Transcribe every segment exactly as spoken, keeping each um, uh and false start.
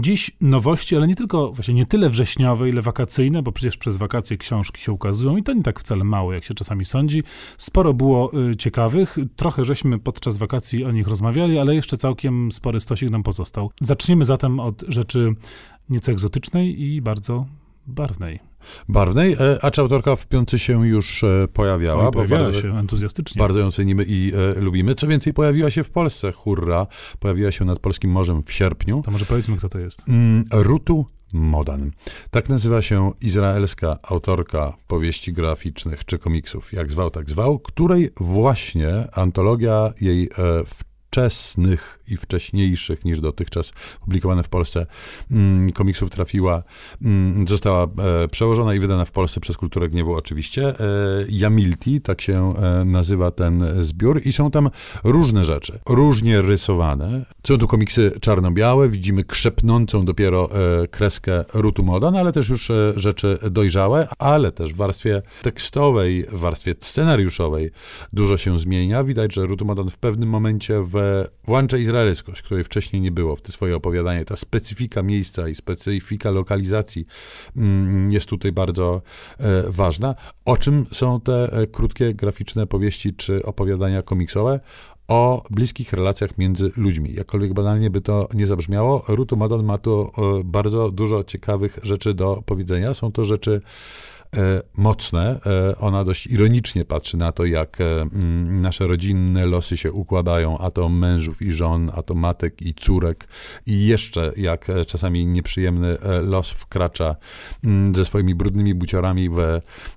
Dziś nowości, ale nie tylko, właśnie nie tyle wrześniowe, ile wakacyjne, bo przecież przez wakacje książki się ukazują i to nie tak wcale mało, jak się czasami sądzi. Sporo było ciekawych, trochę żeśmy podczas wakacji o nich rozmawiali, ale jeszcze całkiem spory stosik nam pozostał. Zaczniemy zatem od rzeczy nieco egzotycznej i bardzo barwnej. Barwnej, a czy autorka w piątce się już pojawiała. No pojawiała bo bardzo, się entuzjastycznie. Bardzo ją cenimy i e, lubimy. Co więcej, pojawiła się w Polsce, hurra. Pojawiła się nad Polskim Morzem w sierpniu. To może powiedzmy, kto to jest. Mm, Rutu Modan. Tak nazywa się izraelska autorka powieści graficznych czy komiksów, jak zwał, tak zwał, której właśnie antologia jej e, wczesnych i wcześniejszych niż dotychczas publikowane w Polsce komiksów trafiła, została przełożona i wydana w Polsce przez Kulturę Gniewu oczywiście. Jamilti, tak się nazywa ten zbiór i są tam różne rzeczy, różnie rysowane. Są tu komiksy czarno-białe, widzimy krzepnącą dopiero kreskę Rutu Modan, ale też już rzeczy dojrzałe, ale też w warstwie tekstowej, w warstwie scenariuszowej dużo się zmienia. Widać, że Rutu Modan w pewnym momencie w włącza izraelskość, której wcześniej nie było w te swoje opowiadanie. Ta specyfika miejsca i specyfika lokalizacji jest tutaj bardzo ważna. O czym są te krótkie graficzne powieści czy opowiadania komiksowe? O bliskich relacjach między ludźmi. Jakkolwiek banalnie by to nie zabrzmiało, Rutu Modan ma tu bardzo dużo ciekawych rzeczy do powiedzenia. Są to rzeczy mocne. Ona dość ironicznie patrzy na to, jak nasze rodzinne losy się układają, a to mężów i żon, a to matek i córek i jeszcze jak czasami nieprzyjemny los wkracza ze swoimi brudnymi buciorami w,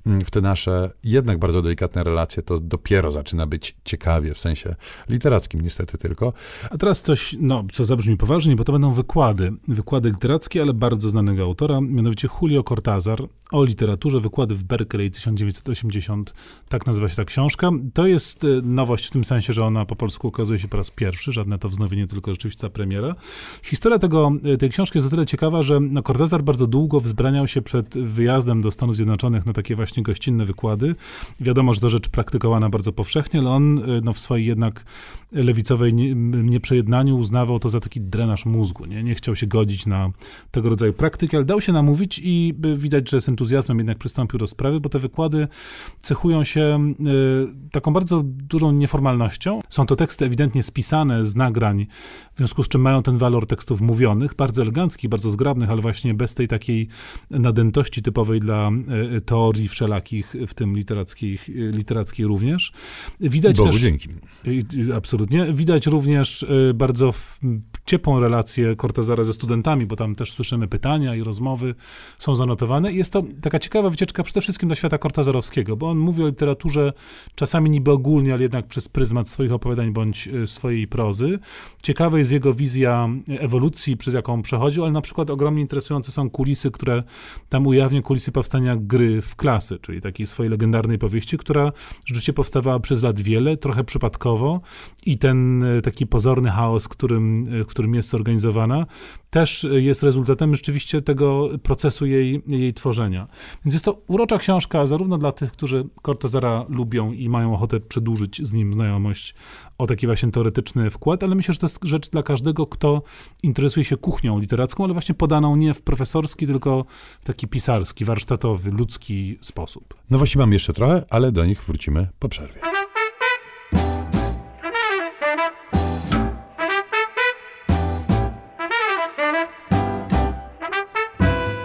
w te nasze jednak bardzo delikatne relacje, to dopiero zaczyna być ciekawie, w sensie literackim niestety tylko. A teraz coś, no, co zabrzmi poważnie, bo to będą wykłady. Wykłady literackie, ale bardzo znanego autora, mianowicie Julio Cortázar o literaturze, wykłady w Berkeley tysiąc dziewięćset osiemdziesiąt, tak nazywa się ta książka. To jest nowość w tym sensie, że ona po polsku okazuje się po raz pierwszy, żadne to wznowienie, tylko rzeczywista premiera. Historia tego, tej książki jest o tyle ciekawa, że no, Cortázar bardzo długo wzbraniał się przed wyjazdem do Stanów Zjednoczonych na takie właśnie gościnne wykłady. Wiadomo, że to rzecz praktykowana bardzo powszechnie, ale on no, w swojej jednak lewicowej nieprzejednaniu uznawał to za taki drenaż mózgu. Nie, nie chciał się godzić na tego rodzaju praktyki, ale dał się namówić i widać, że z entuzjazmem jednak przystąpił do sprawy, bo te wykłady cechują się y, taką bardzo dużą nieformalnością. Są to teksty ewidentnie spisane z nagrań, w związku z czym mają ten walor tekstów mówionych, bardzo eleganckich, bardzo zgrabnych, ale właśnie bez tej takiej nadętości typowej dla y, teorii wszelakich, w tym literackiej, y, literackiej również. Widać Bogu też, dzięki. Y, y, absolutnie. Widać również y, bardzo f, ciepłą relację Cortázara ze studentami, bo tam też słyszymy pytania i rozmowy są zanotowane. Jest to taka ciekawa wycieczka przede wszystkim do świata kortazarowskiego, bo on mówi o literaturze czasami niby ogólnie, ale jednak przez pryzmat swoich opowiadań bądź swojej prozy. Ciekawa jest jego wizja ewolucji, przez jaką przechodził, ale na przykład ogromnie interesujące są kulisy, które tam ujawnia, kulisy powstania gry w klasy, czyli takiej swojej legendarnej powieści, która rzeczywiście powstawała przez lat wiele, trochę przypadkowo i ten taki pozorny chaos, którym, którym jest zorganizowana, też jest rezultatem rzeczywiście tego procesu jej, jej tworzenia. Więc jest to urocza książka zarówno dla tych, którzy Cortázara lubią i mają ochotę przedłużyć z nim znajomość o taki właśnie teoretyczny wkład, ale myślę, że to jest rzecz dla każdego, kto interesuje się kuchnią literacką, ale właśnie podaną nie w profesorski, tylko w taki pisarski, warsztatowy, ludzki sposób. No właśnie mam jeszcze trochę, ale do nich wrócimy po przerwie.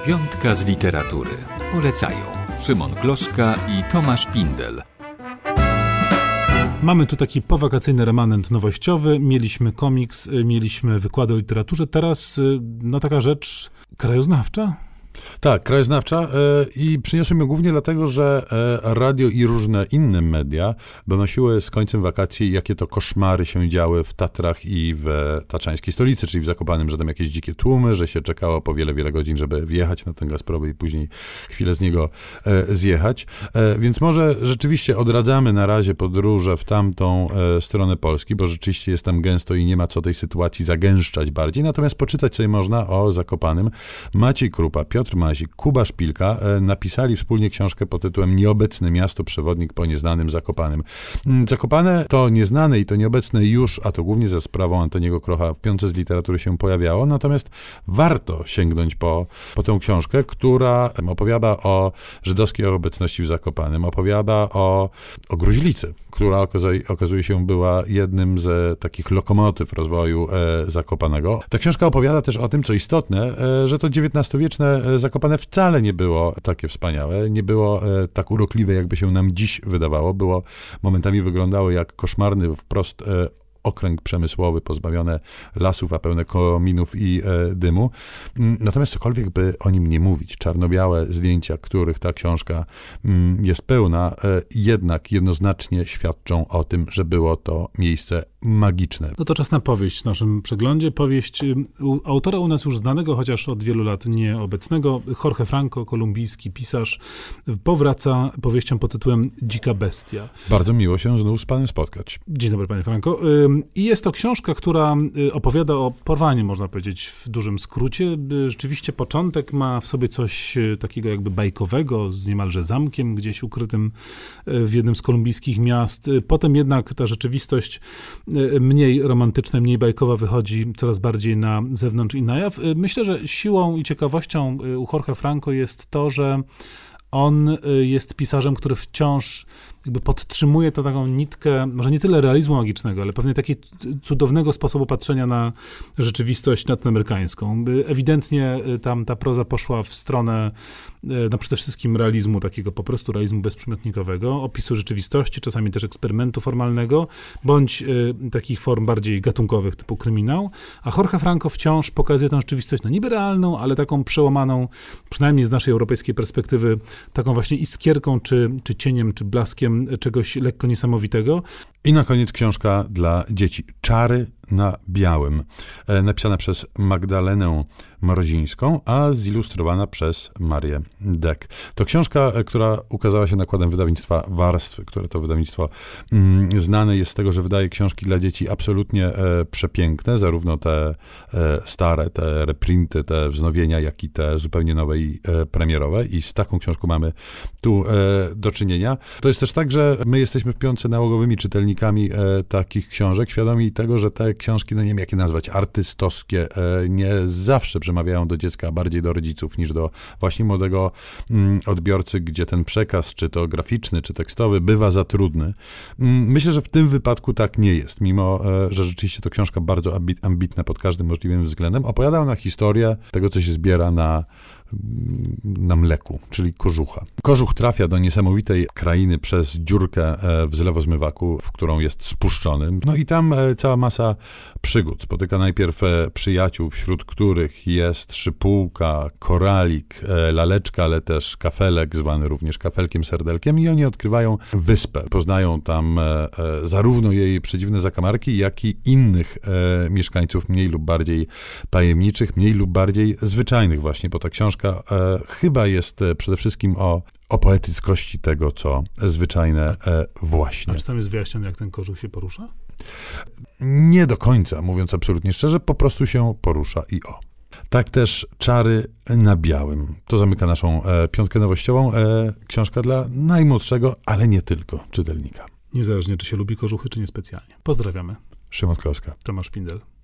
Piątka z literatury. Polecają Szymon Kloska i Tomasz Pindel. Mamy tu taki powakacyjny remanent nowościowy. Mieliśmy komiks, mieliśmy wykłady o literaturze. Teraz no taka rzecz krajoznawcza. Tak, krajoznawcza i przyniosłem ją głównie dlatego, że radio i różne inne media donosiły z końcem wakacji, jakie to koszmary się działy w Tatrach i w tatrzańskiej stolicy, czyli w Zakopanem, że tam jakieś dzikie tłumy, że się czekało po wiele, wiele godzin, żeby wjechać na ten Gazproby i później chwilę z niego zjechać. Więc może rzeczywiście odradzamy na razie podróże w tamtą stronę Polski, bo rzeczywiście jest tam gęsto i nie ma co tej sytuacji zagęszczać bardziej. Natomiast poczytać sobie można o Zakopanem. Maciej Krupa-Piotr Piotr Mazik, Kuba Szpilka napisali wspólnie książkę pod tytułem Nieobecne miasto, przewodnik po nieznanym Zakopanem. Zakopane to nieznane i to nieobecne już, a to głównie za sprawą Antoniego Krocha w Piątce z literatury się pojawiało, natomiast warto sięgnąć po, po tę książkę, która opowiada o żydowskiej obecności w Zakopanem, opowiada o, o gruźlicy, która okazuje, okazuje się była jednym z takich lokomotyw rozwoju e, Zakopanego. Ta książka opowiada też o tym, co istotne, e, że to dziewiętnastowieczne Zakopane wcale nie było takie wspaniałe, nie było e, tak urokliwe, jakby się nam dziś wydawało. Było, momentami wyglądało jak koszmarny, wprost e, okręg przemysłowy, pozbawione lasów, a pełne kominów i e, dymu. Natomiast cokolwiek by o nim nie mówić, czarno-białe zdjęcia, których ta książka mm, jest pełna, e, jednak jednoznacznie świadczą o tym, że było to miejsce magiczne. No to czas na powieść w naszym przeglądzie. Powieść u, autora u nas już znanego, chociaż od wielu lat nieobecnego. Jorge Franco, kolumbijski pisarz, powraca powieścią pod tytułem Dzika bestia. Bardzo miło się znów z panem spotkać. Dzień dobry, panie Franco. I jest to książka, która opowiada o porwaniu, można powiedzieć, w dużym skrócie. Rzeczywiście początek ma w sobie coś takiego jakby bajkowego, z niemalże zamkiem gdzieś ukrytym w jednym z kolumbijskich miast. Potem jednak ta rzeczywistość mniej romantyczna, mniej bajkowa wychodzi coraz bardziej na zewnątrz i na jaw. Myślę, że siłą i ciekawością u Jorge Franco jest to, że on jest pisarzem, który wciąż jakby podtrzymuje tę taką nitkę, może nie tyle realizmu magicznego, ale pewnie takiego cudownego sposobu patrzenia na rzeczywistość latynoamerykańską. Ewidentnie tam ta proza poszła w stronę no przede wszystkim realizmu takiego, po prostu realizmu bezprzymiotnikowego, opisu rzeczywistości, czasami też eksperymentu formalnego, bądź takich form bardziej gatunkowych typu kryminał. A Jorge Franco wciąż pokazuje tę rzeczywistość no niby realną, ale taką przełamaną, przynajmniej z naszej europejskiej perspektywy, taką właśnie iskierką, czy, czy cieniem, czy blaskiem czegoś lekko niesamowitego. I na koniec książka dla dzieci. Czary na białym. Napisana przez Magdalenę Mrozińską, a zilustrowana przez Marię Dek. To książka, która ukazała się nakładem wydawnictwa Warstwy, które to wydawnictwo mm, znane jest z tego, że wydaje książki dla dzieci absolutnie e, przepiękne, zarówno te e, stare, te reprinty, te wznowienia, jak i te zupełnie nowe i e, premierowe. I z taką książką mamy tu e, do czynienia. To jest też tak, że my jesteśmy w Piątce nałogowymi czytelnikami e, takich książek, świadomi tego, że te książki, no nie wiem jak je nazwać, artystowskie, e, nie zawsze przemawiają do dziecka, bardziej do rodziców niż do właśnie młodego mm, odbiorcy, gdzie ten przekaz, czy to graficzny, czy tekstowy, bywa za trudny. Mm, myślę, że w tym wypadku tak nie jest, mimo e, że rzeczywiście to książka bardzo ambitna pod każdym możliwym względem. Opowiada ona historię tego, co się zbiera na na mleku, czyli kożucha. Kożuch trafia do niesamowitej krainy przez dziurkę w zlewozmywaku, w którą jest spuszczony. No i tam cała masa przygód. Spotyka najpierw przyjaciół, wśród których jest szypułka, koralik, laleczka, ale też kafelek, zwany również kafelkiem serdelkiem, i oni odkrywają wyspę. Poznają tam zarówno jej przedziwne zakamarki, jak i innych mieszkańców mniej lub bardziej tajemniczych, mniej lub bardziej zwyczajnych właśnie, bo ta książka Książka e, chyba jest e, przede wszystkim o, o poetyckości tego, co zwyczajne e, właśnie. A czy tam jest wyjaśnione, jak ten kożuch się porusza? Nie do końca, mówiąc absolutnie szczerze, po prostu się porusza i o. Tak też Czary na białym. To zamyka naszą e, piątkę nowościową. E, książka dla najmłodszego, ale nie tylko, czytelnika. Niezależnie, czy się lubi kożuchy, czy niespecjalnie. Pozdrawiamy. Szymon Kloska. Tomasz Pindel.